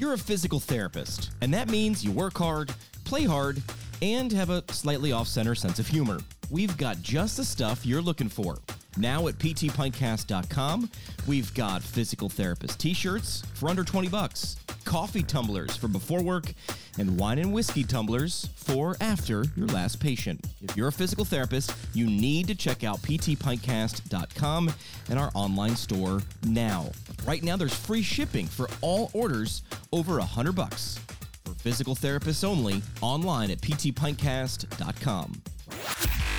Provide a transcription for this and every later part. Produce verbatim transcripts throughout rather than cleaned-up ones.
you're a physical therapist, and that means you work hard, play hard, and have a slightly off-center sense of humor. We've got just the stuff you're looking for. Now at P T Pinecast dot com, we've got physical therapist t-shirts for under twenty bucks, coffee tumblers for before work, and wine and whiskey tumblers for after your last patient. If you're a physical therapist, you need to check out P T Pinecast dot com and our online store now. Right now, there's free shipping for all orders over one hundred bucks. For physical therapists only, online at P T Pinecast dot com.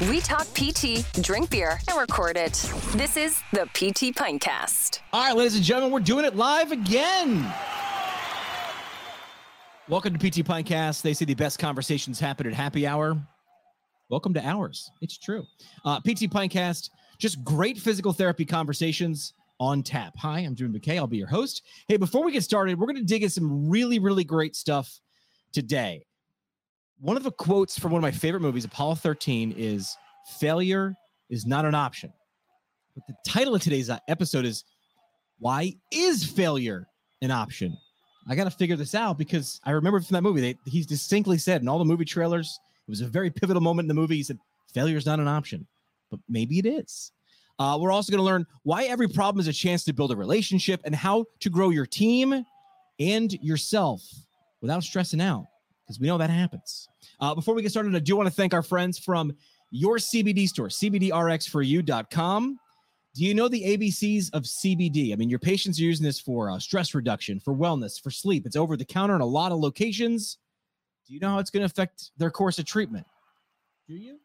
We talk P T, drink beer, and record it. This is the P T Pinecast. All right, ladies and gentlemen, we're doing it live again. Welcome to P T Pinecast. They say the best conversations happen at happy hour. Welcome to ours. It's true. Uh, P T Pinecast, just great physical therapy conversations on tap. Hi, I'm Drew McKay. I'll be your host. Hey, before we get started, we're going to dig in some really, really great stuff today. One of the quotes from one of my favorite movies, Apollo thirteen, is failure is not an option. But the title of today's episode is, why is failure an option? I got to figure this out because I remember from that movie, they, he distinctly said in all the movie trailers, it was a very pivotal moment in the movie. He said, failure is not an option, but maybe it is. Uh, we're also going to learn why every problem is a chance to build a relationship and how to grow your team and yourself without stressing out, because we know that happens. Uh, before we get started, I do want to thank our friends from Your C B D Store, C B D R X for you dot com. Do you know the A B Cs of C B D? I mean, your patients are using this for uh, stress reduction, for wellness, for sleep. It's over the counter in a lot of locations. Do you know how it's going to affect their course of treatment? Do you?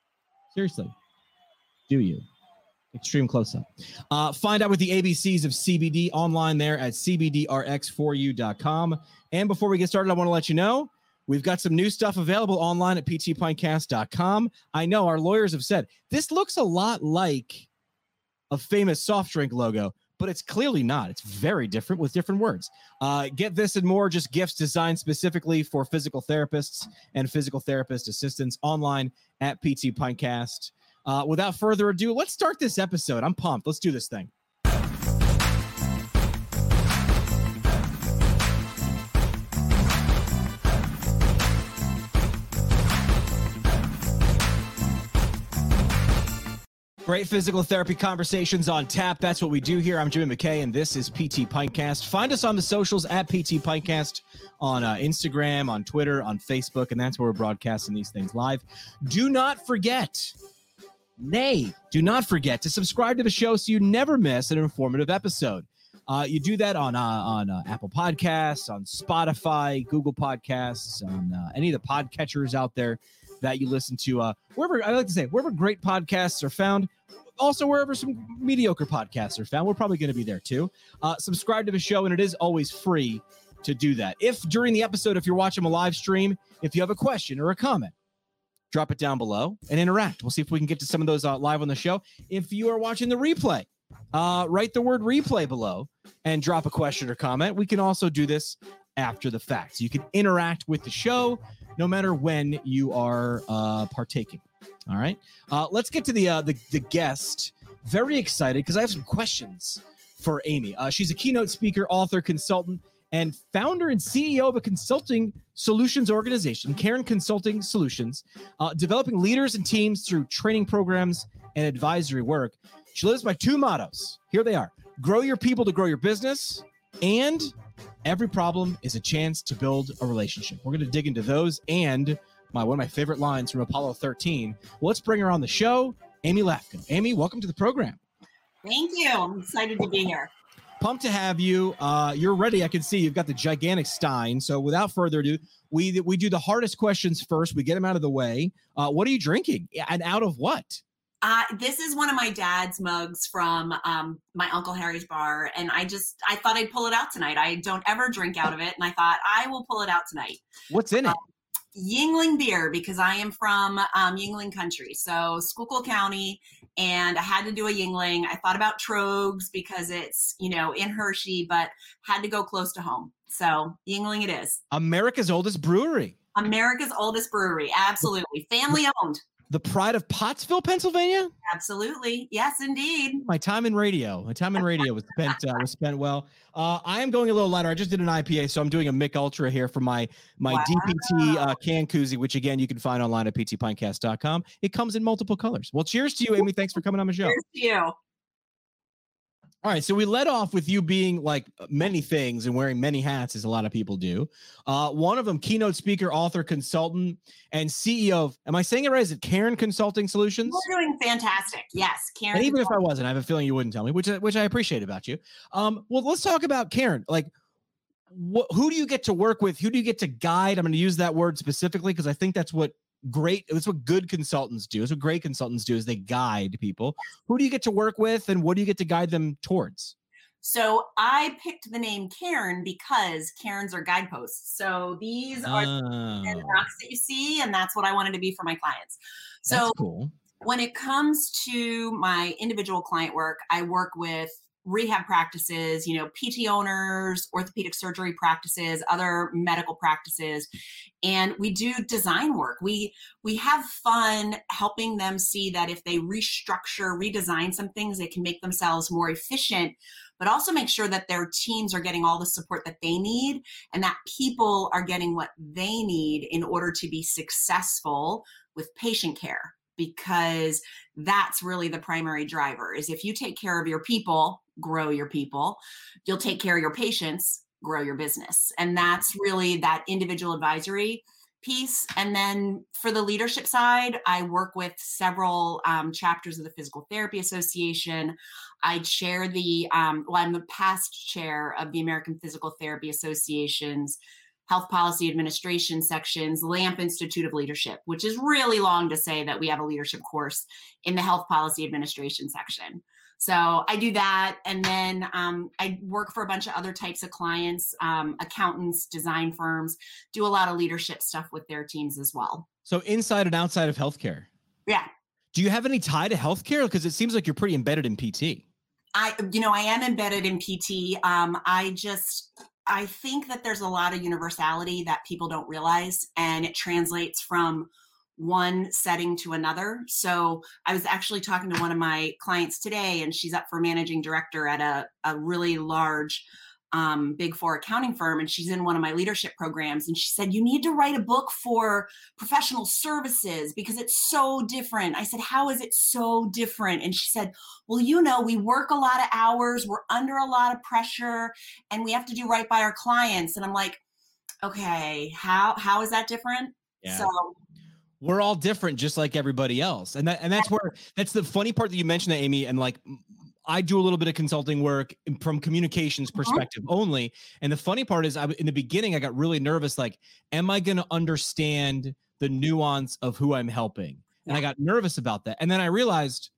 Seriously. Do you? Extreme close-up. Uh, find out with the A B Cs of C B D online there at C B D R X for you dot com. And before we get started, I want to let you know, we've got some new stuff available online at P T Pinecast dot com. I know our lawyers have said, this looks a lot like a famous soft drink logo, but it's clearly not. It's very different with different words. Uh, get this and more, just gifts designed specifically for physical therapists and physical therapist assistants online at P T Pinecast. Uh, without further ado, let's start this episode. I'm pumped. Let's do this thing. Great physical therapy conversations on tap. That's what we do here. I'm Jimmy McKay, and this is P T Pinecast. Find us on the socials at P T Pinecast on uh, Instagram, on Twitter, on Facebook, and that's where we're broadcasting these things live. Do not forget, nay, do not forget to subscribe to the show so you never miss an informative episode. Uh, you do that on uh, on uh, Apple Podcasts, on Spotify, Google Podcasts, on uh, any of the podcatchers out there that you listen to, uh, wherever, I like to say, wherever great podcasts are found, also wherever some mediocre podcasts are found, we're probably going to be there too. Uh, subscribe to the show, and it is always free to do that. If during the episode, if you're watching a live stream, if you have a question or a comment, drop it down below and interact. We'll see if we can get to some of those uh, live on the show. If you are watching the replay, uh, write the word replay below and drop a question or comment. We can also do this after the fact. So you can interact with the show no matter when you are uh, partaking. All right. Uh, let's get to the, uh, the, the guest. Very excited because I have some questions for Amy. Uh, she's a keynote speaker, author, consultant, and founder and C E O of a consulting solutions organization, Cairn Consulting Solutions, uh, developing leaders and teams through training programs and advisory work. She lives by two mottos. Here they are. Grow your people to grow your business, and every problem is a chance to build a relationship. We're going to dig into those and my one of my favorite lines from Apollo thirteen. Well, let's bring her on the show, Amy Lafko. Amy, welcome to the program. Thank you. I'm excited to be here. Pumped to have you. Uh, you're ready. I can see you've got the gigantic stein. So without further ado, we we do the hardest questions first. We get them out of the way. Uh, what are you drinking? And out of what? Uh, this is one of my dad's mugs from um, my Uncle Harry's bar, and I just, I thought I'd pull it out tonight. I don't ever drink out of it, and I thought I will pull it out tonight. What's in it? Um, Yuengling beer, because I am from um, Yuengling country, so Schuylkill County, and I had to do a Yuengling. I thought about Troggs because it's, you know, in Hershey, but had to go close to home, so Yuengling it is. America's oldest brewery. America's oldest brewery, absolutely. Family owned. The pride of Pottsville, Pennsylvania? Absolutely. Yes, indeed. My time in radio. My time in radio was spent uh, was spent well. Uh, I am going a little lighter. I just did an I P A, so I'm doing a Mick Ultra here for my my wow. D P T uh, can koozie, which, again, you can find online at p t pinecast dot com. It comes in multiple colors. Well, cheers to you, Amy. Thanks for coming on the show. Cheers to you. All right, so we led off with you being like many things and wearing many hats, as a lot of people do. Uh, one of them, keynote speaker, author, consultant, and C E O of, am I saying it right? Is it Cairn Consulting Solutions? You're doing fantastic. Yes, Cairn. And even if I wasn't, I have a feeling you wouldn't tell me, which, which I appreciate about you. Um, well, let's talk about Cairn. Like, wh- who do you get to work with? Who do you get to guide? I'm going to use that word specifically because I think that's what Great. That's what good consultants do. That's what great consultants do, is they guide people. Who do you get to work with, and what do you get to guide them towards? So I picked the name Cairn because Cairns are guideposts. So these oh. are the rocks that you see, and that's what I wanted to be for my clients. So that's cool. When it comes to my individual client work, I work with rehab practices, you know, P T owners, orthopedic surgery practices, other medical practices. And we do design work. We we have fun helping them see that if they restructure, redesign some things, they can make themselves more efficient, but also make sure that their teams are getting all the support that they need and that people are getting what they need in order to be successful with patient care. Because that's really the primary driver, is if you take care of your people, grow your people, you'll take care of your patients, grow your business. And that's really that individual advisory piece. And then for the leadership side, I work with several um, chapters of the Physical Therapy Association. I chair the, um, well, I'm the past chair of the American Physical Therapy Association's Health Policy Administration Section's LAMP Institute of Leadership, which is really long to say that we have a leadership course in the Health Policy Administration Section. So I do that. And then um, I work for a bunch of other types of clients, um, accountants, design firms, do a lot of leadership stuff with their teams as well. So inside and outside of healthcare. Yeah. Do you have any tie to healthcare? Because it seems like you're pretty embedded in P T. I, you know, I am embedded in P T. Um, I just... I think that there's a lot of universality that people don't realize, and it translates from one setting to another. So I was actually talking to one of my clients today, and she's up for managing director at a, a really large um, big four accounting firm. And she's in one of my leadership programs. And she said, you need to write a book for professional services because it's so different. I said, how is it so different? And she said, well, you know, we work a lot of hours, we're under a lot of pressure, and we have to do right by our clients. And I'm like, okay, how, how is that different? Yeah. So we're all different, just like everybody else. And that, and that's where, that's the funny part that you mentioned that, Amy, and like, I do a little bit of consulting work from communications perspective only. And the funny part is I, in the beginning, I got really nervous. Like, am I going to understand the nuance of who I'm helping? And I got nervous about that. And then I realized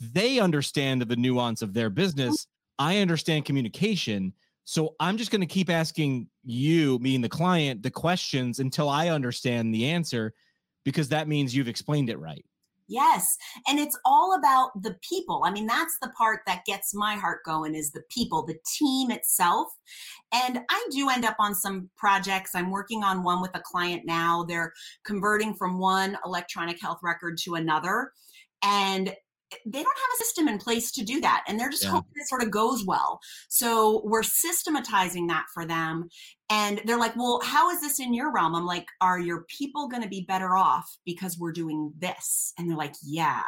they understand the nuance of their business. I understand communication. So I'm just going to keep asking you, meaning the client, the questions until I understand the answer, because that means you've explained it right. Yes. And it's all about the people. I mean, that's the part that gets my heart going, is the people, the team itself. And I do end up on some projects. I'm working on one with a client now. They're converting from one electronic health record to another. And they don't have a system in place to do that. And they're just yeah. hoping it sort of goes well. So we're systematizing that for them. And they're like, well, how is this in your realm? I'm like, are your people going to be better off because we're doing this? And they're like, yeah.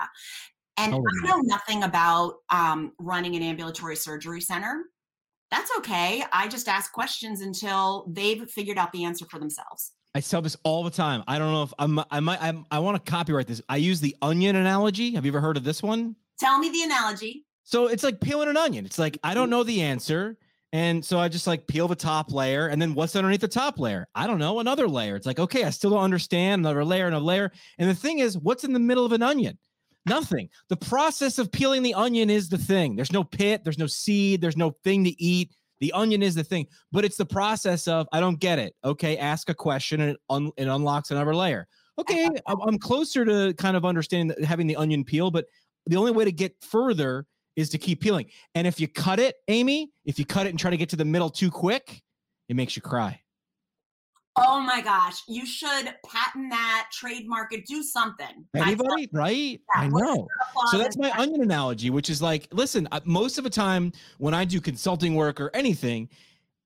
And oh, I know nothing about um, running an ambulatory surgery center. That's okay. I just ask questions until they've figured out the answer for themselves. I tell this all the time. I don't know if I'm, I might, I'm, I want to copyright this. I use the onion analogy. Have you ever heard of this one? Tell me the analogy. So it's like peeling an onion. It's like, I don't know the answer. And so I just like peel the top layer. And then what's underneath the top layer? I don't know. Another layer. It's like, okay, I still don't understand. Another layer, another layer. And the thing is, what's in the middle of an onion? Nothing. The process of peeling the onion is the thing. There's no pit. There's no seed. There's no thing to eat. The onion is the thing, but it's the process of, I don't get it. Okay, ask a question, and it, un- it unlocks another layer. Okay, I'm closer to kind of understanding, having the onion peel, but the only way to get further is to keep peeling. And if you cut it, Amy, if you cut it and try to get to the middle too quick, it makes you cry. Oh my gosh, you should patent that, trademark it, do something. Anybody, right? Yeah, I know. So that's my onion analogy, which is like, listen, most of the time when I do consulting work or anything,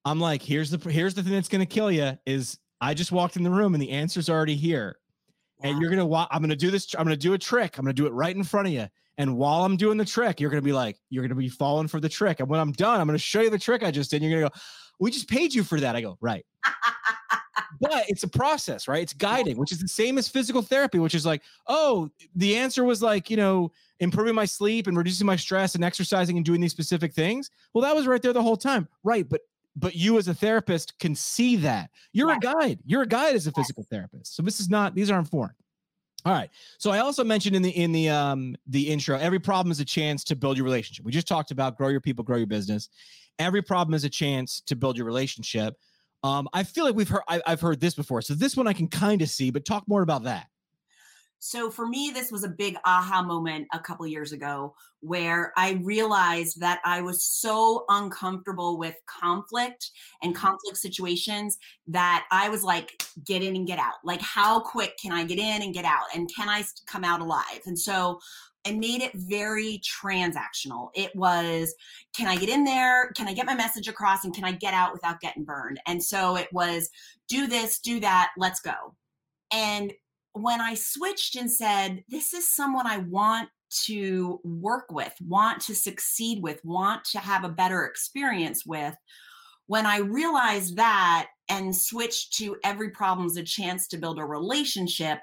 I'm like, here's the here's the thing that's going to kill you is I just walked in the room and the answer's already here. Yeah. And you're going to, wa- I'm going to do this. I'm going to do a trick. I'm going to do it right in front of you. And while I'm doing the trick, you're going to be like, you're going to be falling for the trick. And when I'm done, I'm going to show you the trick I just did. And you're going to go, we just paid you for that. I go, right. But it's a process, right? It's guiding, which is the same as physical therapy, which is like, oh, the answer was like, you know, improving my sleep and reducing my stress and exercising and doing these specific things. Well, that was right there the whole time. Right. But But you as a therapist can see that. You're yes. a guide. You're a guide as a physical yes. therapist. So this is not, these aren't foreign. All right. So I also mentioned in the in the um the intro, every problem is a chance to build your relationship. We just talked about grow your people, grow your business. Every problem is a chance to build your relationship. Um, I feel like we've heard I, I've heard this before. So this one I can kind of see, but talk more about that. So for me, this was a big aha moment a couple years ago where I realized that I was so uncomfortable with conflict and conflict situations that I was like, get in and get out. Like, how quick can I get in and get out? And can I come out alive? And so I made it very transactional. It was, can I get in there? Can I get my message across? And can I get out without getting burned? And so it was, do this, do that, let's go. And when I switched and said, this is someone I want to work with, want to succeed with, want to have a better experience with, when I realized that and switched to every problem's a chance to build a relationship,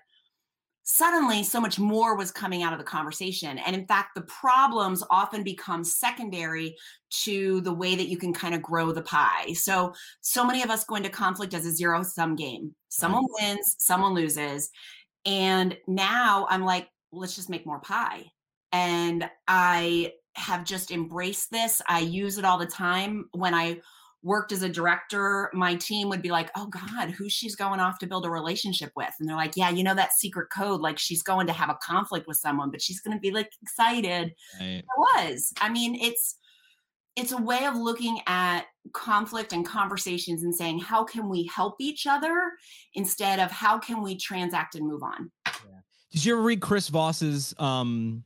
suddenly so much more was coming out of the conversation. And in fact, the problems often become secondary to the way that you can kind of grow the pie. So, so many of us go into conflict as a zero-sum game. Someone right. wins, someone loses. And now I'm like, let's just make more pie. And I have just embraced this. I use it all the time. When I worked as a director, my team would be like, oh God, who she's going off to build a relationship with? And they're like, yeah, you know, that secret code, like she's going to have a conflict with someone, but she's going to be like excited. Right. It was, I mean, it's, it's a way of looking at conflict and conversations and saying, how can we help each other instead of how can we transact and move on? Yeah. Did you ever read Chris Voss's um,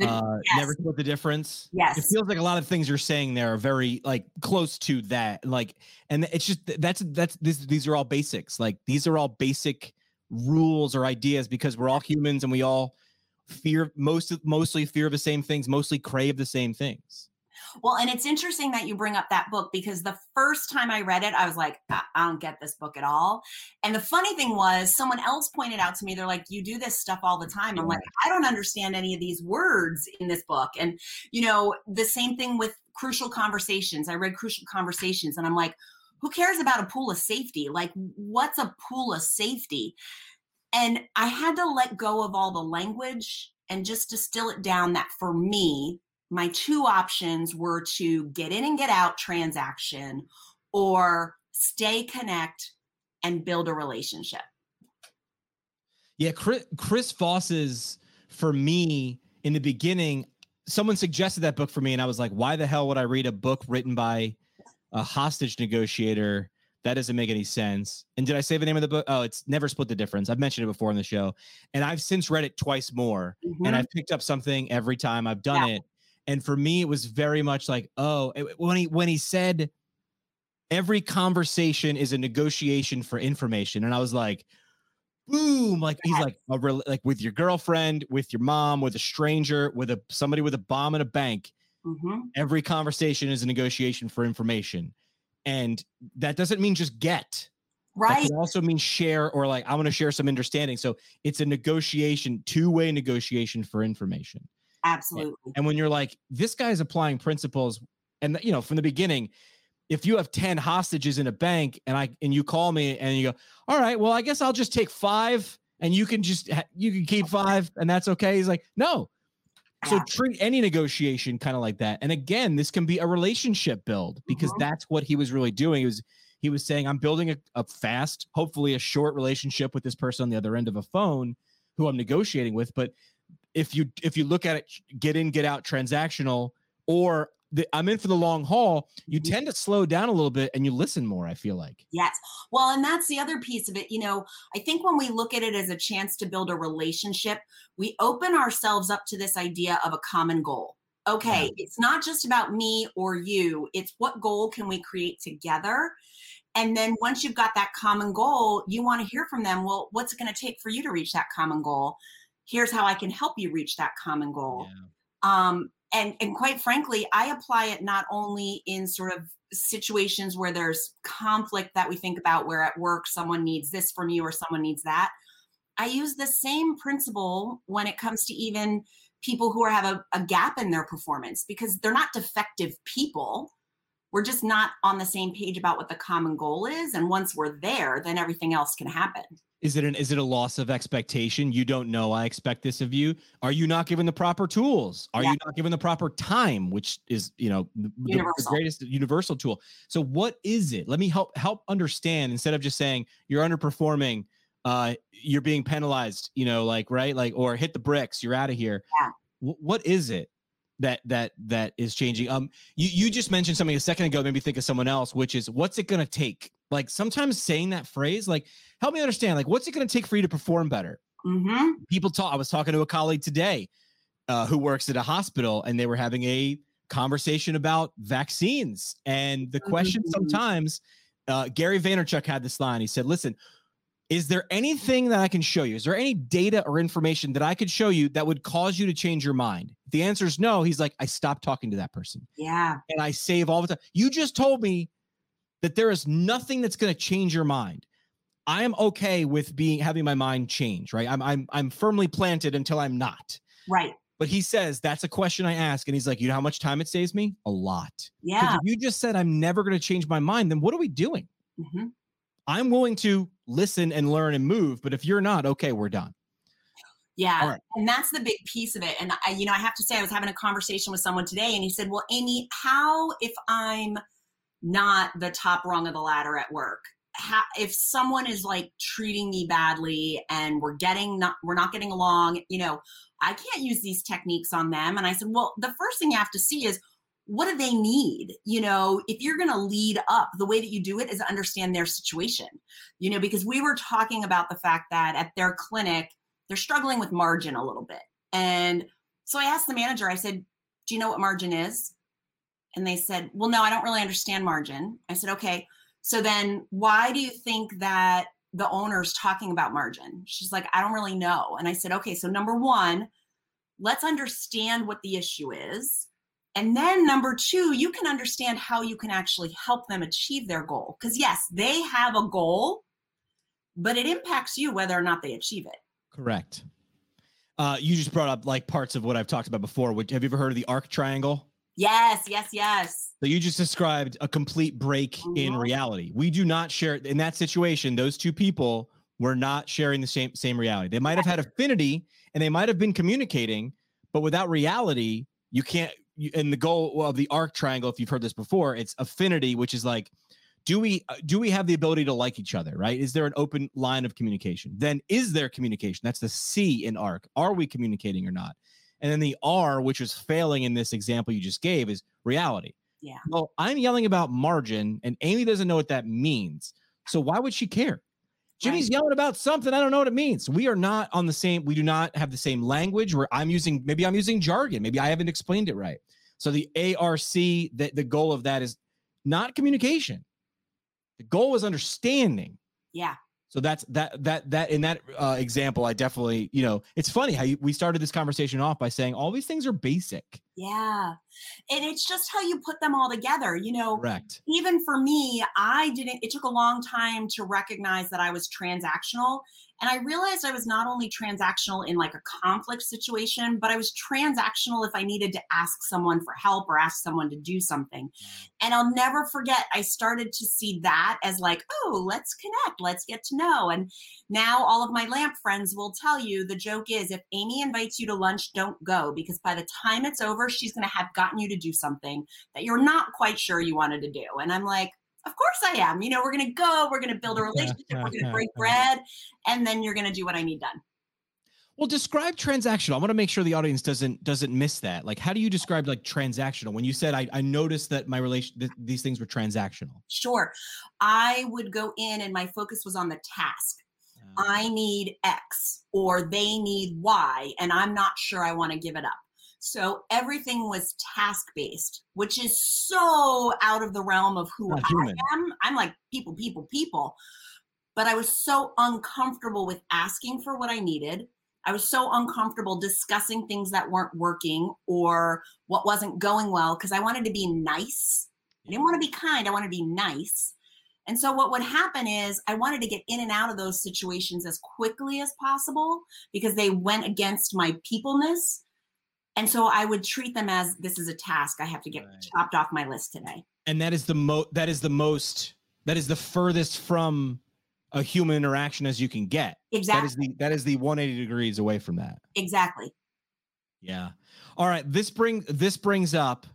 uh, yes. Never Split the Difference? Yes. It feels like a lot of things you're saying there are very like close to that. Like, and it's just, that's, that's, this, these are all basics. Like these are all basic rules or ideas because we're all humans and we all fear most, mostly fear the same things, mostly crave the same things. Well, and it's interesting that you bring up that book because the first time I read it, I was like, I don't get this book at all. And the funny thing was someone else pointed out to me, they're like, you do this stuff all the time. I'm like, I don't understand any of these words in this book. And, you know, the same thing with Crucial Conversations. I read Crucial Conversations and I'm like, who cares about a pool of safety? Like, what's a pool of safety? And I had to let go of all the language and just distill it down that for me, my two options were to get in and get out transaction or stay connect and build a relationship. Yeah, Chris, Chris Voss's, for me, in the beginning, someone suggested that book for me and I was like, why the hell would I read a book written by a hostage negotiator? That doesn't make any sense. And did I say the name of the book? Oh, it's Never Split the Difference. I've mentioned it before on the show. And I've since read it twice more. Mm-hmm. And I've picked up something every time I've done yeah. it. And for me, it was very much like, oh, it, when he when he said, every conversation is a negotiation for information. And I was like, boom, like he's like, a re- like with your girlfriend, with your mom, with a stranger, with a somebody with a bomb in a bank. Mm-hmm. Every conversation is a negotiation for information. And that doesn't mean just get. Right. That can also mean share or like, I want to share some understanding. So it's a negotiation, two-way negotiation for information. Absolutely. And, and when you're like, this guy's applying principles and, you know, from the beginning, if you have ten hostages in a bank and I, and you call me and you go, all right, well, I guess I'll just take five and you can just, you can keep five and that's okay. He's like, no. So treat any negotiation kind of like that. And again, this can be a relationship build because mm-hmm. that's what he was really doing. He was, he was saying, I'm building a, a fast, hopefully a short relationship with this person on the other end of a phone who I'm negotiating with. But if you, if you look at it, get in, get out transactional, or the, I'm in for the long haul, you tend to slow down a little bit and you listen more, I feel like. Yes. Well, and that's the other piece of it. You know, I think when we look at it as a chance to build a relationship, we open ourselves up to this idea of a common goal. Okay, yeah. It's not just about me or you. It's what goal can we create together? And then once you've got that common goal, you want to hear from them. Well, what's it going to take for you to reach that common goal? Here's how I can help you reach that common goal. Yeah. Um, and, and quite frankly, I apply it not only in sort of situations where there's conflict that we think about, where at work someone needs this from you or someone needs that. I use the same principle when it comes to even people who are, have a, a gap in their performance, because they're not defective people. We're just not on the same page about what the common goal is. And once we're there, then everything else can happen. Is it an, is it a loss of expectation? You don't know, I expect this of you. Are you not given the proper tools? Are yeah. you not given the proper time, which is, you know, the, the greatest universal tool. So what is it? Let me help, help understand, instead of just saying you're underperforming, uh, you're being penalized, you know, like, right. Like, or hit the bricks, you're out of here. Yeah. W- what is it that, that, that is changing? Um, you, you just mentioned something a second ago, made me think of someone else, which is what's it going to take? Like sometimes saying that phrase, like, help me understand, like, what's it going to take for you to perform better? Mm-hmm. People talk, I was talking to a colleague today uh, who works at a hospital, and they were having a conversation about vaccines. And the question mm-hmm. sometimes, uh, Gary Vaynerchuk had this line. He said, listen, is there anything that I can show you? Is there any data or information that I could show you that would cause you to change your mind? If the answer is no, he's like, I stop talking to that person. Yeah. And I save all the time. You just told me that there is nothing that's going to change your mind. I am okay with being having my mind change, right? I'm I'm I'm firmly planted until I'm not. Right. But he says, that's a question I ask. And he's like, you know how much time it saves me? A lot. Yeah. If you just said, I'm never going to change my mind, then what are we doing? Mm-hmm. I'm willing to listen and learn and move. But if you're not, okay, we're done. Yeah. Right. And that's the big piece of it. And I, you know, I have to say, I was having a conversation with someone today and he said, well, Amy, how if I'm not the top rung of the ladder at work, how, if someone is like treating me badly and we're getting, not, we're not getting along, you know, I can't use these techniques on them. And I said, well, the first thing you have to see is, what do they need? You know, if you're going to lead up, the way that you do it is understand their situation, you know, because we were talking about the fact that at their clinic, they're struggling with margin a little bit. And so I asked the manager, I said, do you know what margin is? And they said, well, no, I don't really understand margin. I said, okay, so then why do you think that the owner's talking about margin? She's like, I don't really know. And I said, okay, so number one, let's understand what the issue is. And then number two, you can understand how you can actually help them achieve their goal. Because yes, they have a goal, but it impacts you whether or not they achieve it. Correct. Uh, you just brought up like parts of what I've talked about before. Would, have you ever heard of the arc triangle? Yes, yes, yes. So you just described a complete break mm-hmm. in reality. We do not share, in that situation, those two people were not sharing the same, same reality. They might have had affinity and they might have been communicating, but without reality, you can't. And the goal of the arc triangle, if you've heard this before, it's affinity, which is like, do we do we have the ability to like each other, right? Is there an open line of communication? Then is there communication? That's the C in arc. Are we communicating or not? And then the R, which is failing in this example you just gave, is reality. Yeah. Well, I'm yelling about margin, and Amy doesn't know what that means. So why would she care? Jimmy's yelling about something. I don't know what it means. We are not on the same. We do not have the same language where I'm using. Maybe I'm using jargon. Maybe I haven't explained it right. So the A R C, the, the goal of that is not communication. The goal is understanding. Yeah. So that's that, that, that in that uh, example, I definitely, you know, it's funny how you, we started this conversation off by saying all these things are basic. Yeah. And it's just how you put them all together, you know. Correct. Even for me, I didn't, it took a long time to recognize that I was transactional. And I realized I was not only transactional in like a conflict situation, but I was transactional if I needed to ask someone for help or ask someone to do something. And I'll never forget, I started to see that as like, oh, let's connect, let's get to know. And now all of my LAMP friends will tell you, the joke is, if Amy invites you to lunch, don't go, because by the time it's over, she's going to have gotten you to do something that you're not quite sure you wanted to do. And I'm like, of course I am. You know, we're going to go, we're going to build a relationship, yeah, yeah, we're going to yeah, break yeah. bread, and then you're going to do what I need done. Well, describe transactional. I want to make sure the audience doesn't doesn't miss that. Like, how do you describe like transactional? When you said I, I noticed that my relation th- these things were transactional. Sure, I would go in and my focus was on the task. Um, I need X or they need Y, and I'm not sure I want to give it up. So everything was task based, which is so out of the realm of who I human. am. I'm like people, people, people. But I was so uncomfortable with asking for what I needed. I was so uncomfortable discussing things that weren't working or what wasn't going well because I wanted to be nice. I didn't want to be kind. I wanted to be nice. And so what would happen is I wanted to get in and out of those situations as quickly as possible because they went against my peopleness. And so I would treat them as this is a task. I have to get right. chopped off my list today. And that is the mo- that is the most, that is the furthest from a human interaction as you can get. Exactly. That is the, that is the one hundred eighty degrees away from that. Exactly. Yeah. All right. This brings, this brings up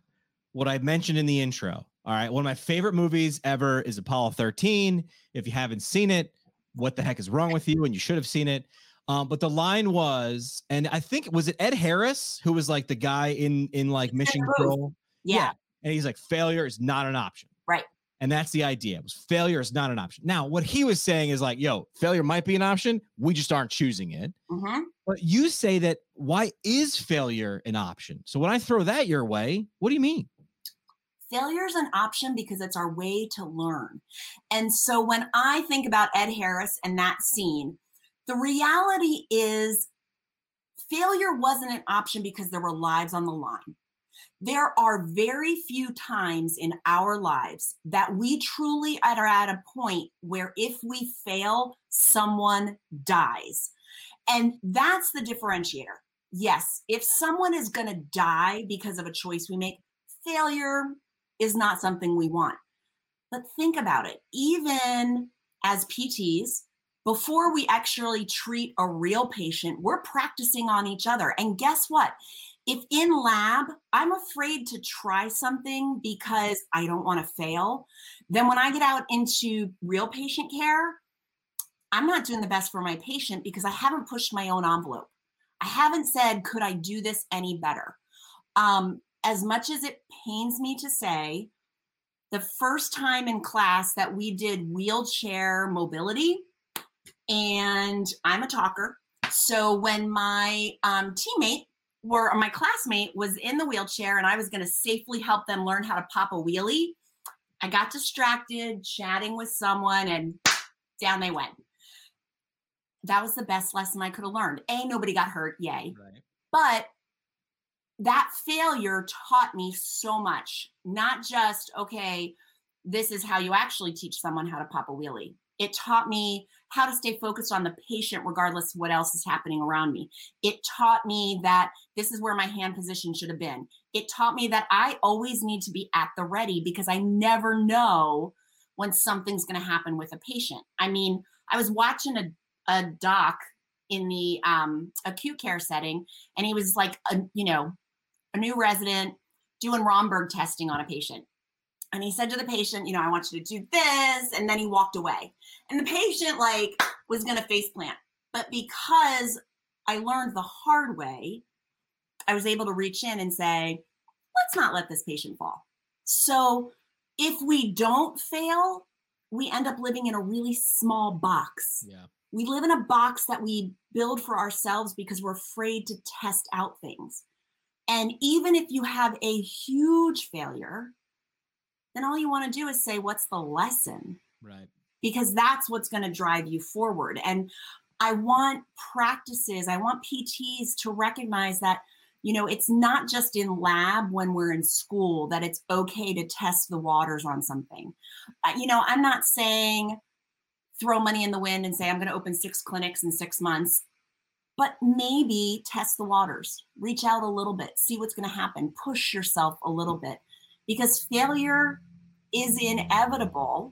what I mentioned in the intro. All right. One of my favorite movies ever is Apollo thirteen. If you haven't seen it, what the heck is wrong with you? And you should have seen it. Um, but the line was, and I think, was it Ed Harris who was like the guy in, in like Mission Control? Yeah. yeah. And he's like, failure is not an option. Right. And that's the idea. It was failure is not an option. Now, what he was saying is like, yo, failure might be an option. We just aren't choosing it. Mm-hmm. But you say that why is failure an option? So when I throw that your way, what do you mean? Failure is an option because it's our way to learn. And so when I think about Ed Harris and that scene, the reality is failure wasn't an option because there were lives on the line. There are very few times in our lives that we truly are at a point where if we fail, someone dies. And that's the differentiator. Yes, if someone is going to die because of a choice we make, failure is not something we want. But think about it. Even as P Ts, before we actually treat a real patient, we're practicing on each other. And guess what? If in lab, I'm afraid to try something because I don't want to fail, then when I get out into real patient care, I'm not doing the best for my patient because I haven't pushed my own envelope. I haven't said, could I do this any better? Um, as much as it pains me to say, the first time in class that we did wheelchair mobility, and I'm a talker, so when my um, teammate, where my classmate was in the wheelchair and I was going to safely help them learn how to pop a wheelie, I got distracted chatting with someone and down they went. That was the best lesson I could have learned. A, nobody got hurt. Yay. Right. But that failure taught me so much, not just, okay, this is how you actually teach someone how to pop a wheelie. It taught me how to stay focused on the patient, regardless of what else is happening around me. It taught me that this is where my hand position should have been. It taught me that I always need to be at the ready because I never know when something's going to happen with a patient. I mean, I was watching a, a doc in the um, acute care setting, and he was like, a, you know, a new resident doing Romberg testing on a patient. And he said to the patient, you know, I want you to do this. And then he walked away. And the patient like was going to face plant. But because I learned the hard way, I was able to reach in and say, let's not let this patient fall. So if we don't fail, we end up living in a really small box. Yeah. We live in a box that we build for ourselves because we're afraid to test out things. And even if you have a huge failure, then all you want to do is say, what's the lesson? Right. Because that's what's going to drive you forward. And I want practices, I want P Ts to recognize that, you know, it's not just in lab when we're in school that it's okay to test the waters on something. Uh, you know, I'm not saying throw money in the wind and say, I'm going to open six clinics in six months, but maybe test the waters, reach out a little bit, see what's going to happen, push yourself a little bit. Because failure is inevitable.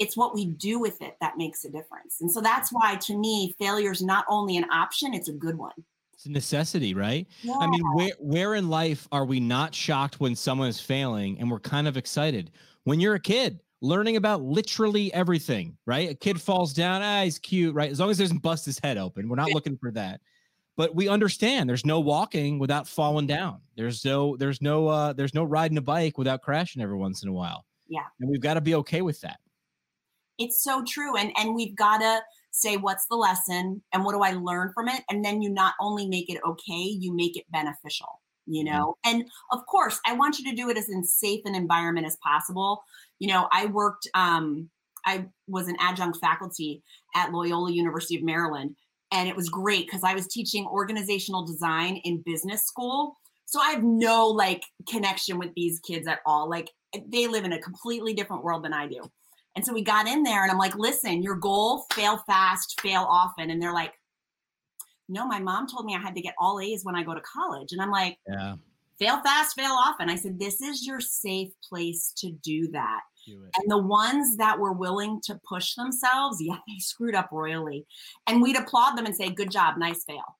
It's what we do with it that makes a difference. And so that's why, to me, failure is not only an option, it's a good one. It's a necessity, right? Yeah. I mean, where where in life are we not shocked when someone is failing and we're kind of excited? When you're a kid, learning about literally everything, right? A kid falls down, ah, he's cute, right? As long as he doesn't bust his head open, we're not looking for that. But we understand there's no walking without falling down. There's no there's no uh, there's no riding a bike without crashing every once in a while. Yeah. And we've got to be okay with that. It's so true. And and we've got to say, what's the lesson and what do I learn from it? And then you not only make it okay, you make it beneficial, you know? Mm-hmm. And of course, I want you to do it as in safe an environment as possible. You know, I worked, um, I was an adjunct faculty at Loyola University of Maryland. And it was great because I was teaching organizational design in business school. So I have no like connection with these kids at all. Like they live in a completely different world than I do. And so we got in there and I'm like, listen, your goal, fail fast, fail often. And they're like, no, my mom told me I had to get all A's when I go to college. And I'm like, yeah. Fail fast, fail often. I said, this is your safe place to do that. And the ones that were willing to push themselves, yeah, they screwed up royally. And we'd applaud them and say, good job, nice fail.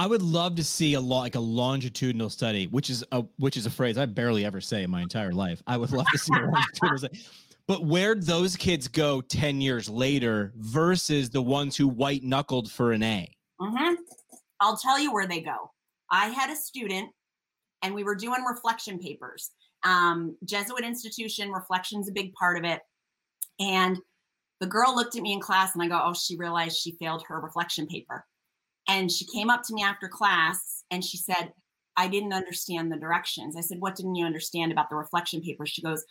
I would love to see a lot like a longitudinal study, which is a which is a phrase I barely ever say in my entire life. I would love to see a longitudinal study. But where'd those kids go ten years later versus the ones who white knuckled for an A? Mm-hmm. I'll tell you where they go. I had a student and we were doing reflection papers. Um, Jesuit institution, reflection's a big part of it. And the girl looked at me in class and I go, oh, she realized she failed her reflection paper. And she came up to me after class and she said, I didn't understand the directions. I said, what didn't you understand about the reflection paper? She goes,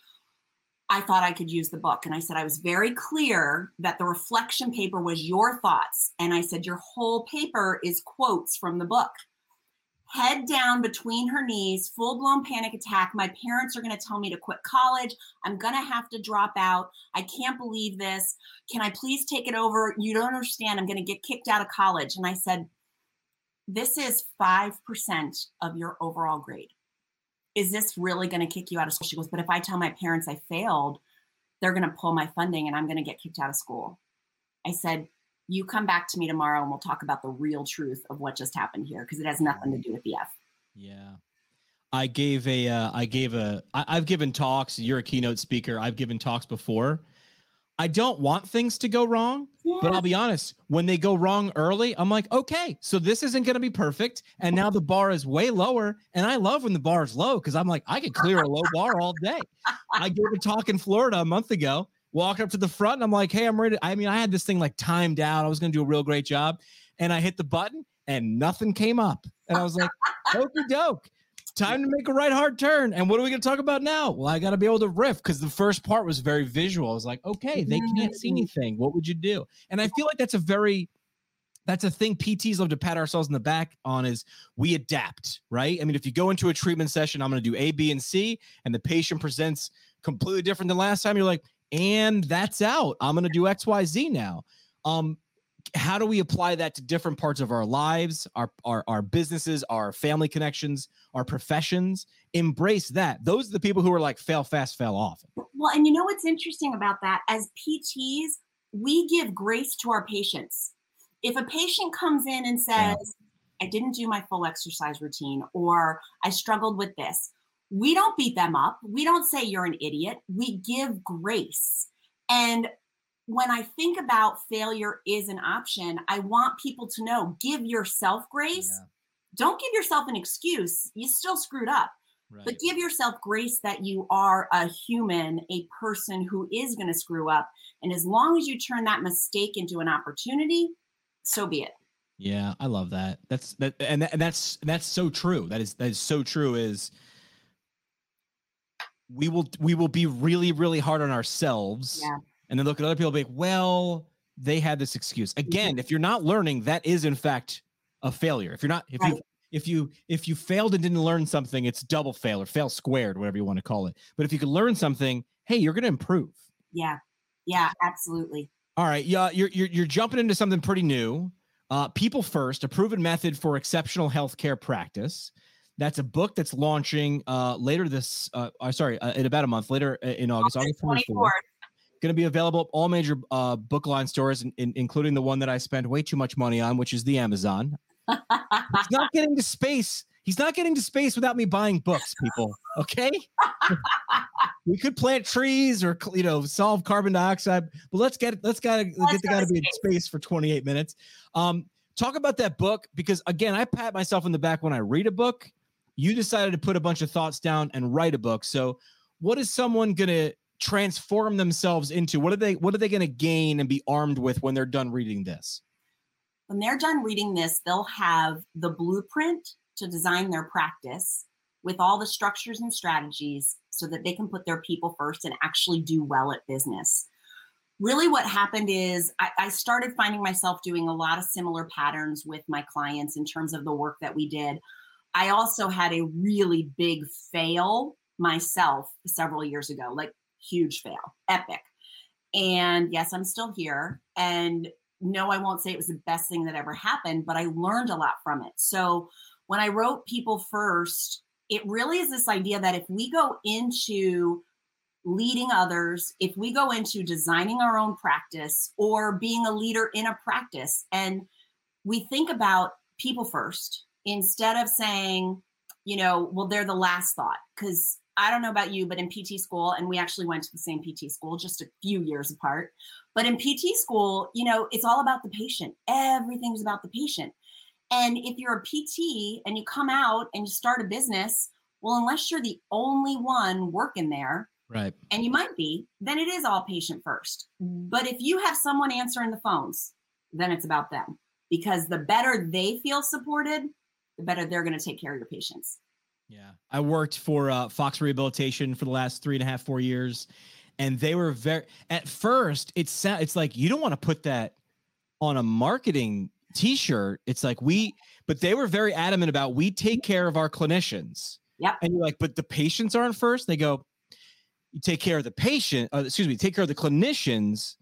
I thought I could use the book. And I said, I was very clear that the reflection paper was your thoughts. And I said, your whole paper is quotes from the book. Head down between her knees, full-blown panic attack. My parents are going to tell me to quit college. I'm going to have to drop out. I can't believe this. Can I please take it over? You don't understand. I'm going to get kicked out of college. And I said, this is five percent of your overall grade. Is this really going to kick you out of school? She goes, but if I tell my parents I failed, they're going to pull my funding and I'm going to get kicked out of school. I said, you come back to me tomorrow and we'll talk about the real truth of what just happened here, because it has nothing to do with the F. Yeah. I gave a, uh, I gave a, I, I've given talks. You're a keynote speaker. I've given talks before. I don't want things to go wrong, yeah. But I'll be honest. When they go wrong early, I'm like, okay, so this isn't going to be perfect. And now the bar is way lower. And I love when the bar is low because I'm like, I could clear a low bar all day. I gave a talk in Florida a month ago. Walked up to the front and I'm like, hey, I'm ready. I mean, I had this thing like timed out. I was going to do a real great job. And I hit the button and nothing came up. And I was like, okie doke, time to make a right hard turn. And what are we going to talk about now? Well, I got to be able to riff because the first part was very visual. I was like, okay, they can't see anything. What would you do? And I feel like that's a very, that's a thing P Ts love to pat ourselves in the back on is we adapt, right? I mean, if you go into a treatment session, I'm going to do A, B, and C, and the patient presents completely different than last time. You're like, and that's out. I'm going to do X, Y, Z now. Um, how do we apply that to different parts of our lives, our, our our businesses, our family connections, our professions? Embrace that. Those are the people who are like, fail fast, fail often. Well, and you know what's interesting about that? As P Ts, we give grace to our patients. If a patient comes in and says, yeah. I didn't do my full exercise routine, or I struggled with this, we don't beat them up. We don't say you're an idiot. We give grace. And when I think about failure is an option, I want people to know, give yourself grace. Yeah. Don't give yourself an excuse. You still screwed up. Right. But give yourself grace that you are a human, a person who is going to screw up. And as long as you turn that mistake into an opportunity, so be it. Yeah, I love that. That's that, and, that, and that's that's so true. That is that is so true is we will, we will be really, really hard on ourselves. Yeah. And then look at other people and be like, well, they had this excuse. Again, if you're not learning, that is in fact a failure. If you're not, if right. you, if you, if you failed and didn't learn something, it's double fail or fail squared, whatever you want to call it. But if you can learn something, hey, you're going to improve. Yeah. Yeah, absolutely. All right. Yeah. You're, you're, you're jumping into something pretty new. Uh, People First, a proven method for exceptional healthcare practice. That's a book that's launching uh, later this, uh, sorry, uh, in about a month later in August, August twenty-fourth. Going to be available at all major uh, book line stores, in, in, including the one that I spend way too much money on, which is the Amazon. He's not getting to space. He's not getting to space without me buying books, people. Okay? We could plant trees or, you know, solve carbon dioxide, but let's get, let's gotta, let's get the guy to be in space for twenty-eight minutes. Um, Talk about that book, because again, I pat myself on the back when I read a book. You decided to put a bunch of thoughts down and write a book. So what is someone going to transform themselves into? What are they, what are they going to gain and be armed with when they're done reading this? When they're done reading this, they'll have the blueprint to design their practice with all the structures and strategies so that they can put their people first and actually do well at business. Really what happened is I, I started finding myself doing a lot of similar patterns with my clients in terms of the work that we did. I also had a really big fail myself several years ago, like huge fail, epic. And yes, I'm still here. And no, I won't say it was the best thing that ever happened, but I learned a lot from it. So when I wrote People First, it really is this idea that if we go into leading others, if we go into designing our own practice or being a leader in a practice, and we think about people first, instead of saying, you know, well, they're the last thought, because I don't know about you, but in P T school, and we actually went to the same P T school, just a few years apart, but in P T school, you know, it's all about the patient. Everything's about the patient. And if you're a P T and you come out and you start a business, well, unless you're the only one working there, right, and you might be, then it is all patient first. But if you have someone answering the phones, then it's about them, because the better they feel supported, the better they're going to take care of your patients. Yeah. I worked for uh, Fox Rehabilitation for the last three and a half, four years. And they were very, at first it's, it's like, you don't want to put that on a marketing t-shirt. It's like we, but they were very adamant about, we take care of our clinicians. Yeah. And you're like, but the patients aren't first. They go, you take care of the patient, uh, excuse me, take care of the clinicians,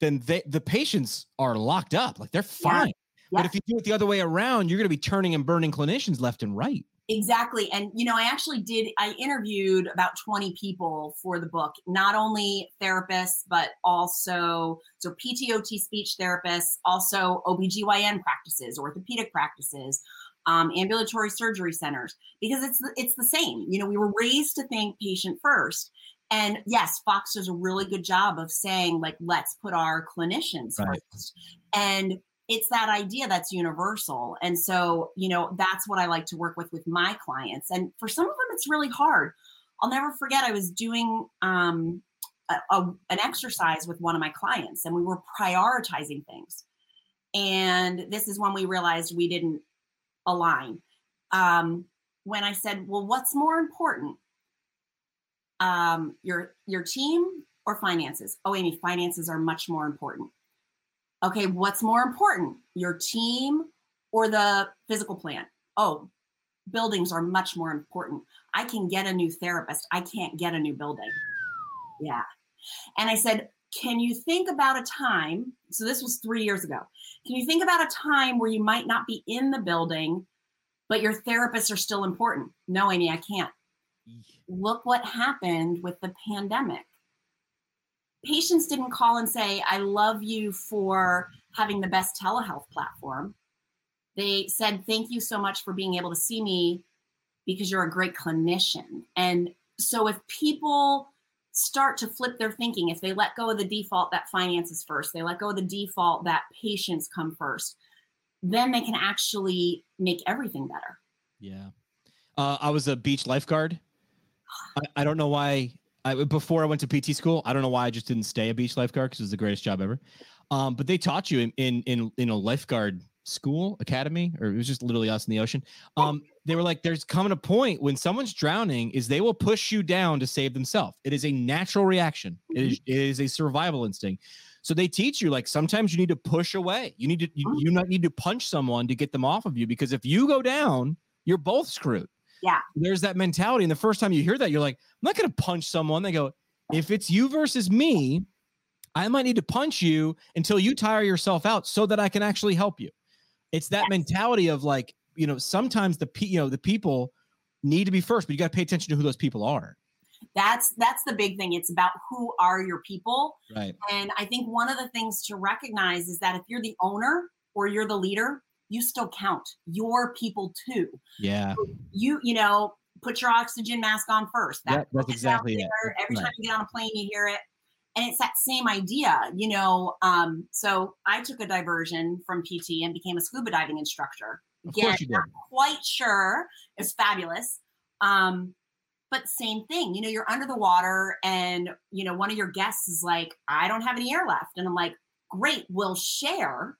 then they, the patients are locked up. Like they're fine. Yeah. Yeah. But if you do it the other way around, you're going to be turning and burning clinicians left and right. Exactly. And, you know, I actually did, I interviewed about twenty people for the book, not only therapists, but also, so P T O T speech therapists, also O B G Y N practices, orthopedic practices, Um, ambulatory surgery centers, because it's the, it's the same. You know, we were raised to think patient first. And yes, Fox does a really good job of saying, like, let's put our clinicians right first. And it's that idea that's universal. And so, you know, that's what I like to work with with my clients. And for some of them, it's really hard. I'll never forget, I was doing um, a, a, an exercise with one of my clients, and we were prioritizing things. And this is when we realized we didn't align. Um, when I said, well, what's more important? Um, your, your team or finances? Oh, Amy, finances are much more important. Okay. What's more important? Your team or the physical plan? Oh, buildings are much more important. I can get a new therapist. I can't get a new building. Yeah. And I said, can you think about a time? So this was three years ago. Can you think about a time where you might not be in the building, but your therapists are still important? No, Amy, I can't. Look what happened with the pandemic. Patients didn't call and say, I love you for having the best telehealth platform. They said, thank you so much for being able to see me because you're a great clinician. And so if people start to flip their thinking, if they let go of the default that finances first, they let go of the default that patients come first, then they can actually make everything better. Yeah. Uh, I was a beach lifeguard. I, I don't know why I, before I went to P T school, I don't know why I just didn't stay a beach lifeguard, because it was the greatest job ever. Um, but they taught you in, in, in, in a lifeguard school academy, or it was just literally us in the ocean. Um, they were like, there's coming a point when someone's drowning is they will push you down to save themselves. It is a natural reaction. It is, it is a survival instinct. So they teach you, like, sometimes you need to push away. You need to, you, you not need to punch someone to get them off of you, because if you go down, you're both screwed. Yeah. There's that mentality. And the first time you hear that, you're like, I'm not going to punch someone. They go, if it's you versus me, I might need to punch you until you tire yourself out so that I can actually help you. It's that yes. mentality of, like, you know, sometimes the, you know, the people need to be first, but you got to pay attention to who those people are. That's, that's the big thing. It's about who are your people. Right. And I think one of the things to recognize is that if you're the owner or you're the leader, you still count. Your people too. Yeah. So you, you know, put your oxygen mask on first. That, yep, that's exactly it. Every right. time you get on a plane, you hear it. And it's that same idea, you know. Um, so I took a diversion from P T and became a scuba diving instructor. Again, not quite sure. It's fabulous. Um, but same thing, you know, you're under the water and, you know, one of your guests is like, I don't have any air left. And I'm like, great, we'll share.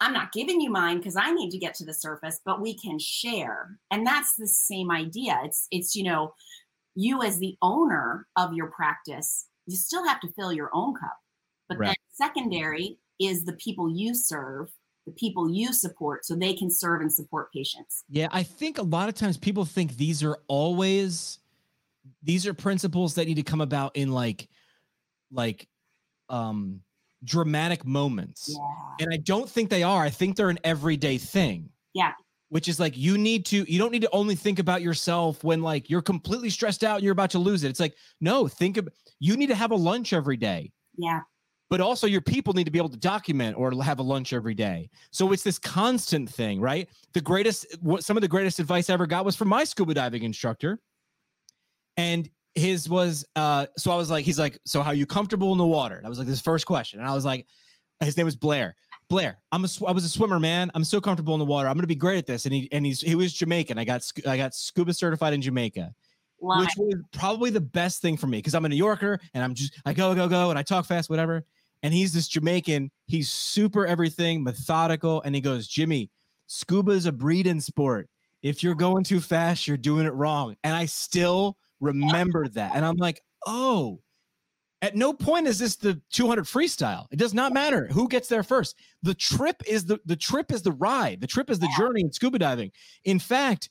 I'm not giving you mine because I need to get to the surface, but we can share. And that's the same idea. It's, it's, you know, you as the owner of your practice, you still have to fill your own cup. But right. Then secondary is the people you serve, the people you support, so they can serve and support patients. Yeah, I think a lot of times people think these are always, these are principles that need to come about in like, like, um, dramatic moments. Yeah. And I don't think they are. I think they're an everyday thing. Yeah. Which is like, you need to, you don't need to only think about yourself when like you're completely stressed out and you're about to lose it. It's like, no, think of, you need to have a lunch every day. Yeah. But also your people need to be able to document or have a lunch every day. So it's this constant thing, right? The greatest, what, some of the greatest advice I ever got was from my scuba diving instructor. And his was, uh, so I was like, he's like, so how are you comfortable in the water? And I was like, this first question. And I was like, his name was Blair. Blair, I'm a sw- I was a swimmer, man. I'm so comfortable in the water. I'm going to be great at this. And he and he's he was Jamaican. I got sc- I got scuba certified in Jamaica, wow. Which was probably the best thing for me because I'm a New Yorker and I'm just I go go go and I talk fast, whatever. And he's this Jamaican. He's super everything, methodical, and he goes, Jimmy, scuba is a breeding sport. If you're going too fast, you're doing it wrong. And I still remember that. And I'm like, oh. At no point is this the two hundred freestyle. It does not matter who gets there first. The trip is the the trip is the ride. The trip is the journey in scuba diving. In fact,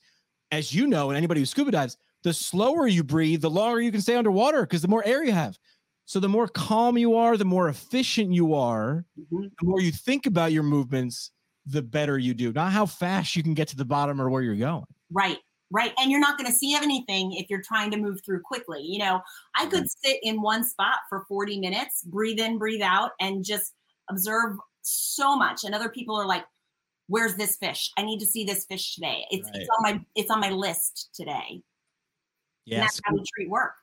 as you know, and anybody who scuba dives, the slower you breathe, the longer you can stay underwater because the more air you have. So the more calm you are, the more efficient you are, mm-hmm. the more you think about your movements, the better you do. Not how fast you can get to the bottom or where you're going. Right. Right. And you're not going to see anything if you're trying to move through quickly. You know, I could sit in one spot for forty minutes, breathe in, breathe out, and just observe so much. And other people are like, where's this fish? I need to see this fish today. It's, right. it's on my it's on my list today. Yeah, and that's scuba. How we treat work.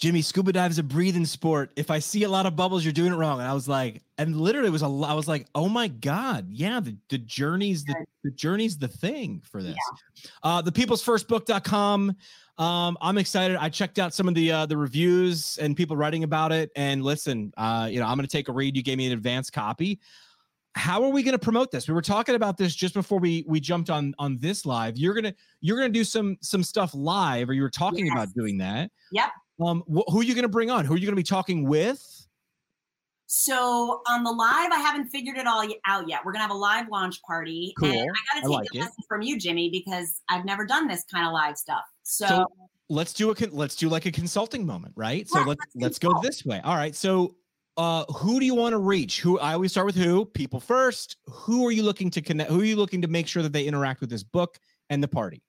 Jimmy, scuba dive is a breathing sport. If I see a lot of bubbles, you're doing it wrong. And I was like, and literally it was a I was like, oh my God. Yeah. The, the journey's, the, the journey's the thing for this, yeah. uh, the people's first book dot com. Um, I'm excited. I checked out some of the, uh, the reviews and people writing about it, and listen, uh, you know, I'm going to take a read. You gave me an advanced copy. How are we going to promote this? We were talking about this just before we, we jumped on, on this live. You're going to, you're going to do some, some stuff live, or you were talking yes. about doing that. Yep. Um, wh- who are you going to bring on? Who are you going to be talking with? So on the live, I haven't figured it all out yet. We're going to have a live launch party. Cool. And I got to take I like a lesson from you, Jimmy, because I've never done this kind of live stuff. So, so let's do a con- let's do like a consulting moment, right? Yeah, so let's let's, let's go this way. All right. So uh, who do you want to reach? Who I always start with who? People first. Who are you looking to connect? Who are you looking to make sure that they interact with this book and the party?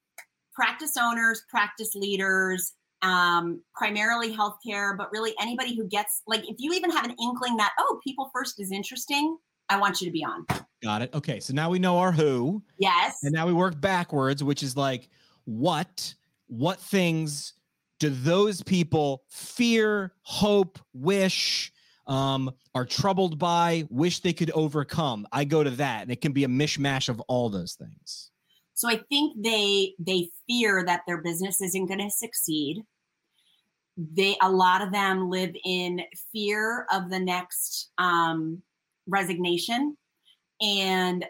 Practice owners, practice leaders. Um, primarily healthcare, but really anybody who gets, like, if you even have an inkling that, oh, People First is interesting, I want you to be on. Got it. Okay. So now we know our who. Yes. And now we work backwards, which is like, what, what things do those people fear, hope, wish, um, are troubled by, wish they could overcome? I go to that, and it can be a mishmash of all those things. So I think they, they fear that their business isn't going to succeed. They, a lot of them live in fear of the next um, resignation. And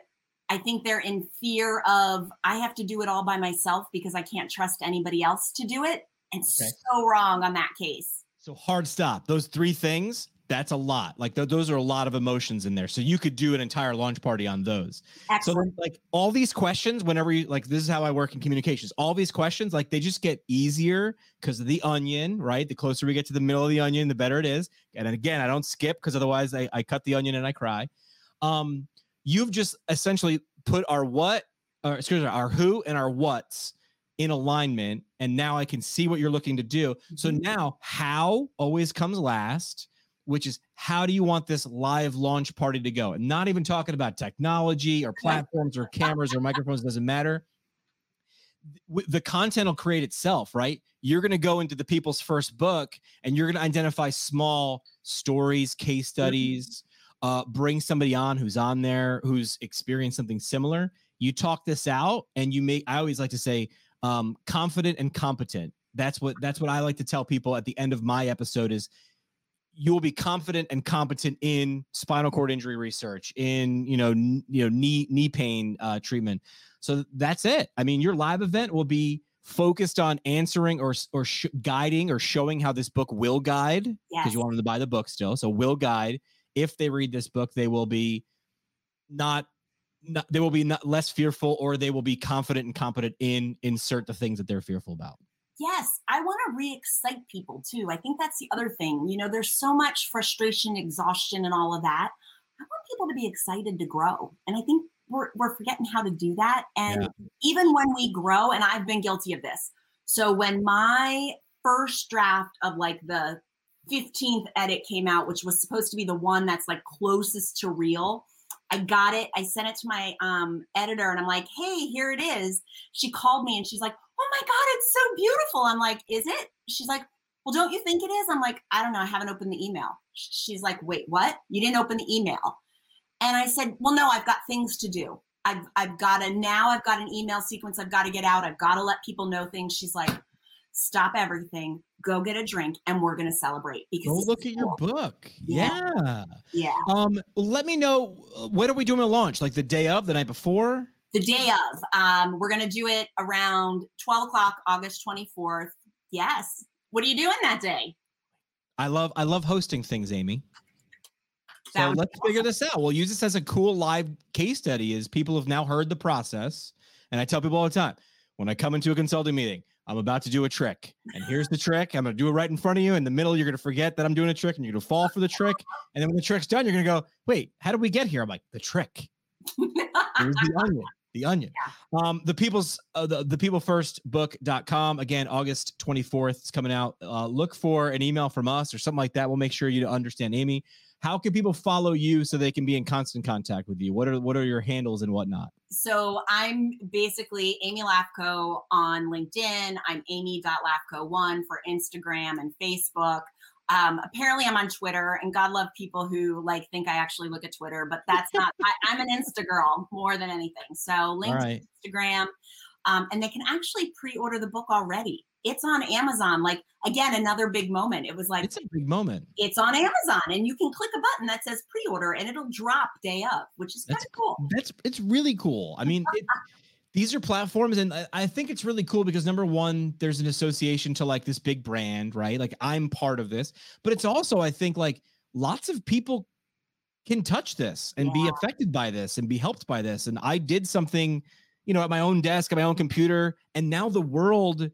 I think they're in fear of, I have to do it all by myself because I can't trust anybody else to do it. And okay. So wrong on that case. So hard stop. Those three things, that's a lot. Like th- those are a lot of emotions in there. So you could do an entire launch party on those. Excellent. So like all these questions, whenever you like, this is how I work in communications. All these questions, like they just get easier because of the onion, right? The closer we get to the middle of the onion, the better it is. And again, I don't skip because otherwise I, I cut the onion and I cry. Um, you've just essentially put our what, or excuse me, our who and our what's in alignment. And now I can see what you're looking to do. So now how always comes last, which is how do you want this live launch party to go? And not even talking about technology or platforms or cameras or microphones, doesn't matter. the content will create itself, right? You're going to go into the People's First book and you're going to identify small stories, case studies, uh, bring somebody on who's on there, who's experienced something similar. You talk this out and you make, I always like to say, um, confident and competent. That's what, that's what I like to tell people at the end of my episode is you will be confident and competent in spinal cord injury research, in, you know, n- you know, knee, knee pain uh, treatment. So that's it. I mean, your live event will be focused on answering or or sh- guiding or showing how this book will guide, because yes. you want them to buy the book still. So will guide. If they read this book, they will be not, not they will be not less fearful, or they will be confident and competent in insert the things that they're fearful about. Yes. I want to re-excite people too. I think that's the other thing. You know, there's so much frustration, exhaustion, and all of that. I want people to be excited to grow. And I think We're, we're forgetting how to do that. And yeah. even when we grow, and I've been guilty of this. So when my first draft of like the fifteenth edit came out, which was supposed to be the one that's like closest to real, I got it. I sent it to my um, editor and I'm like, hey, here it is. She called me and she's like, oh my God, it's so beautiful. I'm like, is it? She's like, well, don't you think it is? I'm like, I don't know. I haven't opened the email. She's like, wait, what? You didn't open the email. And I said, well, no, I've got things to do. I've I've got to, now I've got an email sequence I've got to get out. I've got to let people know things. She's like, stop everything, go get a drink, and we're going to celebrate. Because go look at cool. your book. Yeah. yeah. Yeah. Um. Let me know, when are we doing a launch? Like the day of, the night before? The day of. Um. We're going to do it around twelve o'clock, August twenty-fourth. Yes. What are you doing that day? I love I love hosting things, Amy. So let's awesome. figure this out. We'll use this as a cool live case study. Is people have now heard the process. And I tell people all the time, when I come into a consulting meeting, I'm about to do a trick. And here's the trick. I'm going to do it right in front of you. In the middle, you're going to forget that I'm doing a trick and you're going to fall for the trick. And then when the trick's done, you're going to go, wait, how did we get here? I'm like, the trick. Here's the onion. The onion. Yeah. Um, the people's, uh, the, the people first book dot com. Again, August twenty-fourth is coming out. Uh, look for an email from us or something like that. We'll make sure you understand, Amy. How can people follow you so they can be in constant contact with you? What are what are your handles and whatnot? So I'm basically Amy Lafko on LinkedIn. I'm amy dot lafko one for Instagram and Facebook. Um, apparently, I'm on Twitter, and God love people who like think I actually look at Twitter, but that's not. I, I'm an Insta girl more than anything. So LinkedIn, right. Instagram, um, and they can actually pre-order the book already. It's on Amazon. Like, again, another big moment. It was like, it's a big moment. It's on Amazon and you can click a button that says pre-order and it'll drop day up, which is kind of cool. That's, it's really cool. I mean, it, these are platforms and I, I think it's really cool because number one, there's an association to like this big brand, right? Like I'm part of this, but it's also, I think like lots of people can touch this and yeah. be affected by this and be helped by this. And I did something, you know, at my own desk, at my own computer, and now the world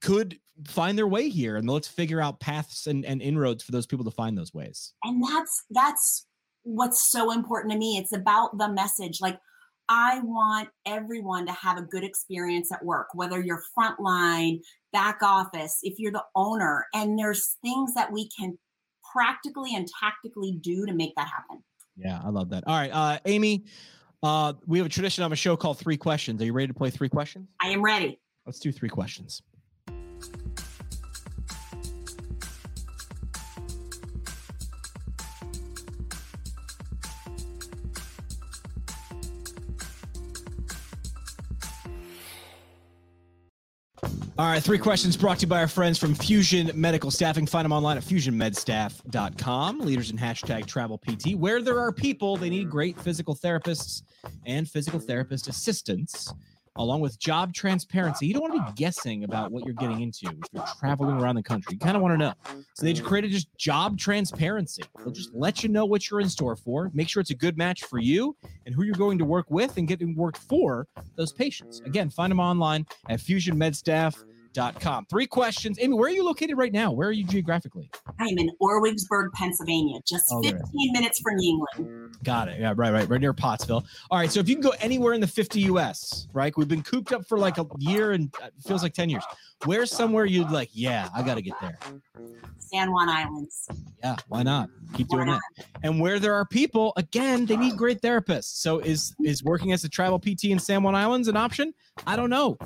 could find their way here, and let's figure out paths and, and inroads for those people to find those ways. And that's, that's what's so important to me. It's about the message. Like I want everyone to have a good experience at work, whether you're frontline, back office, if you're the owner, and there's things that we can practically and tactically do to make that happen. Yeah. I love that. All right. Uh, Amy, uh, we have a tradition on a show called Three Questions. Are you ready to play Three Questions? I am ready. Let's do three questions. All right, three questions brought to you by our friends from Fusion Medical Staffing. Find them online at fusion med staff dot com, leaders in hashtag travel P T, where there are people, they need great physical therapists and physical therapist assistants, along with job transparency. You don't want to be guessing about what you're getting into if you're traveling around the country. You kind of want to know. So they created just job transparency. They'll just let you know what you're in store for, make sure it's a good match for you and who you're going to work with and getting worked for those patients. Again, find them online at fusion med staff dot com. Three questions. Amy, where are you located right now? Where are you geographically? I am in Orwigsburg, Pennsylvania, just oh, fifteen right. minutes from Yuengling. Got it. Yeah, right, right. Right near Pottsville. All right. So if you can go anywhere in the fifty U S, right? We've been cooped up for like a year and it feels like ten years. Where's somewhere you'd like, yeah, I got to get there? San Juan Islands. Yeah, why not? Keep why doing not? It. And where there are people, again, they need great therapists. So is, is working as a travel P T in San Juan Islands an option? I don't know.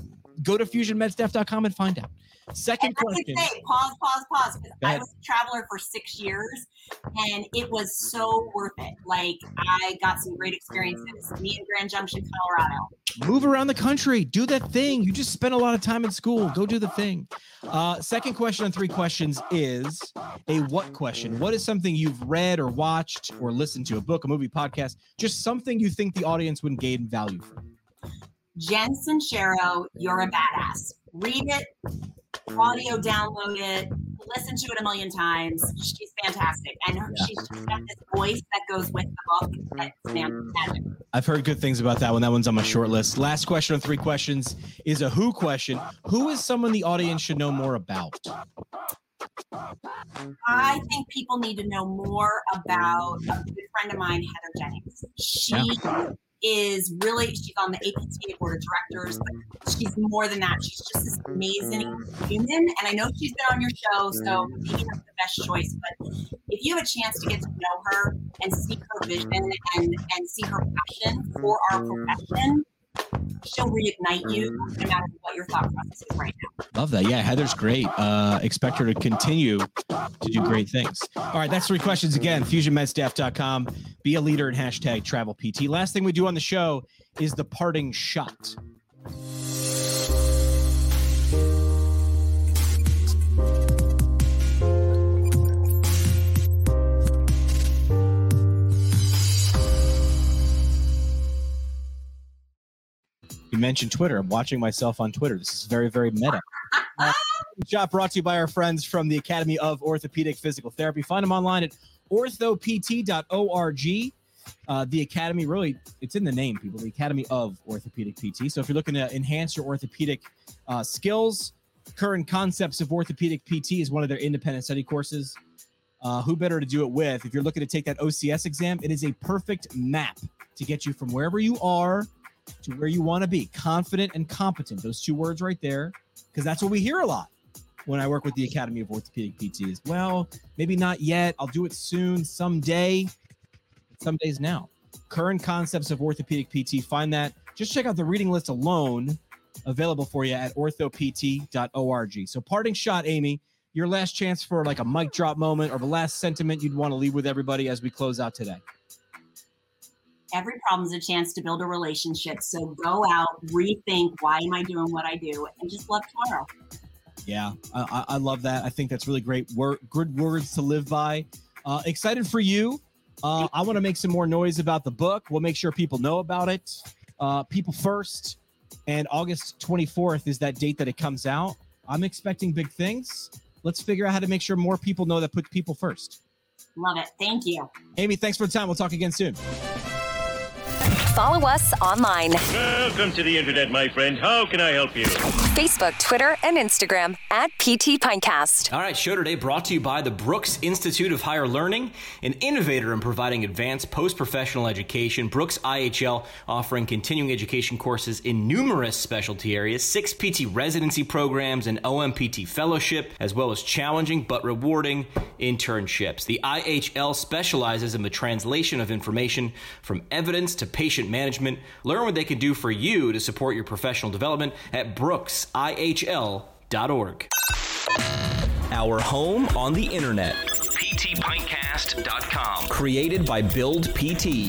Go to fusion med staff dot com and find out. Second and question. I say, pause, pause, pause. Because I was a traveler for six years, and it was so worth it. Like, I got some great experiences. Me in Grand Junction, Colorado. Move around the country. Do that thing. You just spent a lot of time in school. Go do the thing. Uh, second question on three questions is a what question. What is something you've read or watched or listened to, a book, a movie, podcast, just something you think the audience would gain value from? Jen Sincero, You're a Badass. Read it, audio download it, listen to it a million times. She's fantastic. And her, yeah. she's got this voice that goes with the book. That's fantastic. I've heard good things about that one. That one's on my short list. Last question on three questions is a who question. Who is someone the audience should know more about? I think people need to know more about a good friend of mine, Heather Jennings. She... Yeah. is really, she's on the A P T A board of directors, but she's more than that. She's just this amazing human. And I know she's been on your show, so maybe that's the best choice. But if you have a chance to get to know her and see her vision and, and see her passion for our profession, she'll reignite you no matter what your thought process is right now. Love that. Yeah, Heather's great. Uh, expect her to continue to do great things. All right, that's three questions again. fusion med staff dot com. Be a leader and hashtag travel P T. Last thing we do on the show is the parting shot. You mentioned Twitter. I'm watching myself on Twitter. This is very, very meta. Uh, shot brought to you by our friends from the Academy of Orthopedic Physical Therapy. Find them online at ortho p t dot org. Uh, the Academy, really, it's in the name, people. The Academy of Orthopedic P T. So if you're looking to enhance your orthopedic uh, skills, Current Concepts of Orthopedic P T is one of their independent study courses. Uh, who better to do it with? If you're looking to take that O C S exam, it is a perfect map to get you from wherever you are to where you want to be, confident and competent. Those two words right there, because that's what we hear a lot when I work with the Academy of Orthopedic P T as well. Maybe not yet. I'll do it soon, someday. Some days now. Current Concepts of Orthopedic P T. Find that. Just check out the reading list alone available for you at ortho p t dot org. So parting shot, Amy, your last chance for like a mic drop moment or the last sentiment you'd want to leave with everybody as we close out today. Every problem is a chance to build a relationship. So go out, rethink, why am I doing what I do? And just love tomorrow. Yeah, I, I love that. I think that's really great work. Good words to live by. Uh, excited for you. Uh, I want to make some more noise about the book. We'll make sure people know about it. Uh, People First. And August twenty-fourth is that date that it comes out. I'm expecting big things. Let's figure out how to make sure more people know that put people first. Love it. Thank you. Amy, thanks for the time. We'll talk again soon. Follow us online. Welcome to the internet, my friend. How can I help you? Facebook, Twitter, and Instagram at P T Pinecast. All right, show today brought to you by the Brooks Institute of Higher Learning, an innovator in providing advanced post-professional education. Brooks I H L offering continuing education courses in numerous specialty areas, six P T residency programs, and O M P T fellowship, as well as challenging but rewarding internships. The I H L specializes in the translation of information from evidence to patient management. Learn what they can do for you to support your professional development at brooks I H L dot org. Our home on the internet. P T Pinecast dot com. Created by Build P T.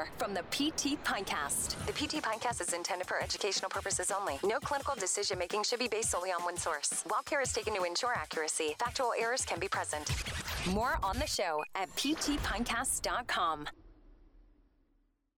from the P T Pinecast. The P T Pinecast is intended for educational purposes only. No clinical decision-making should be based solely on one source. While care is taken to ensure accuracy, factual errors can be present. More on the show at p t pinecast dot com.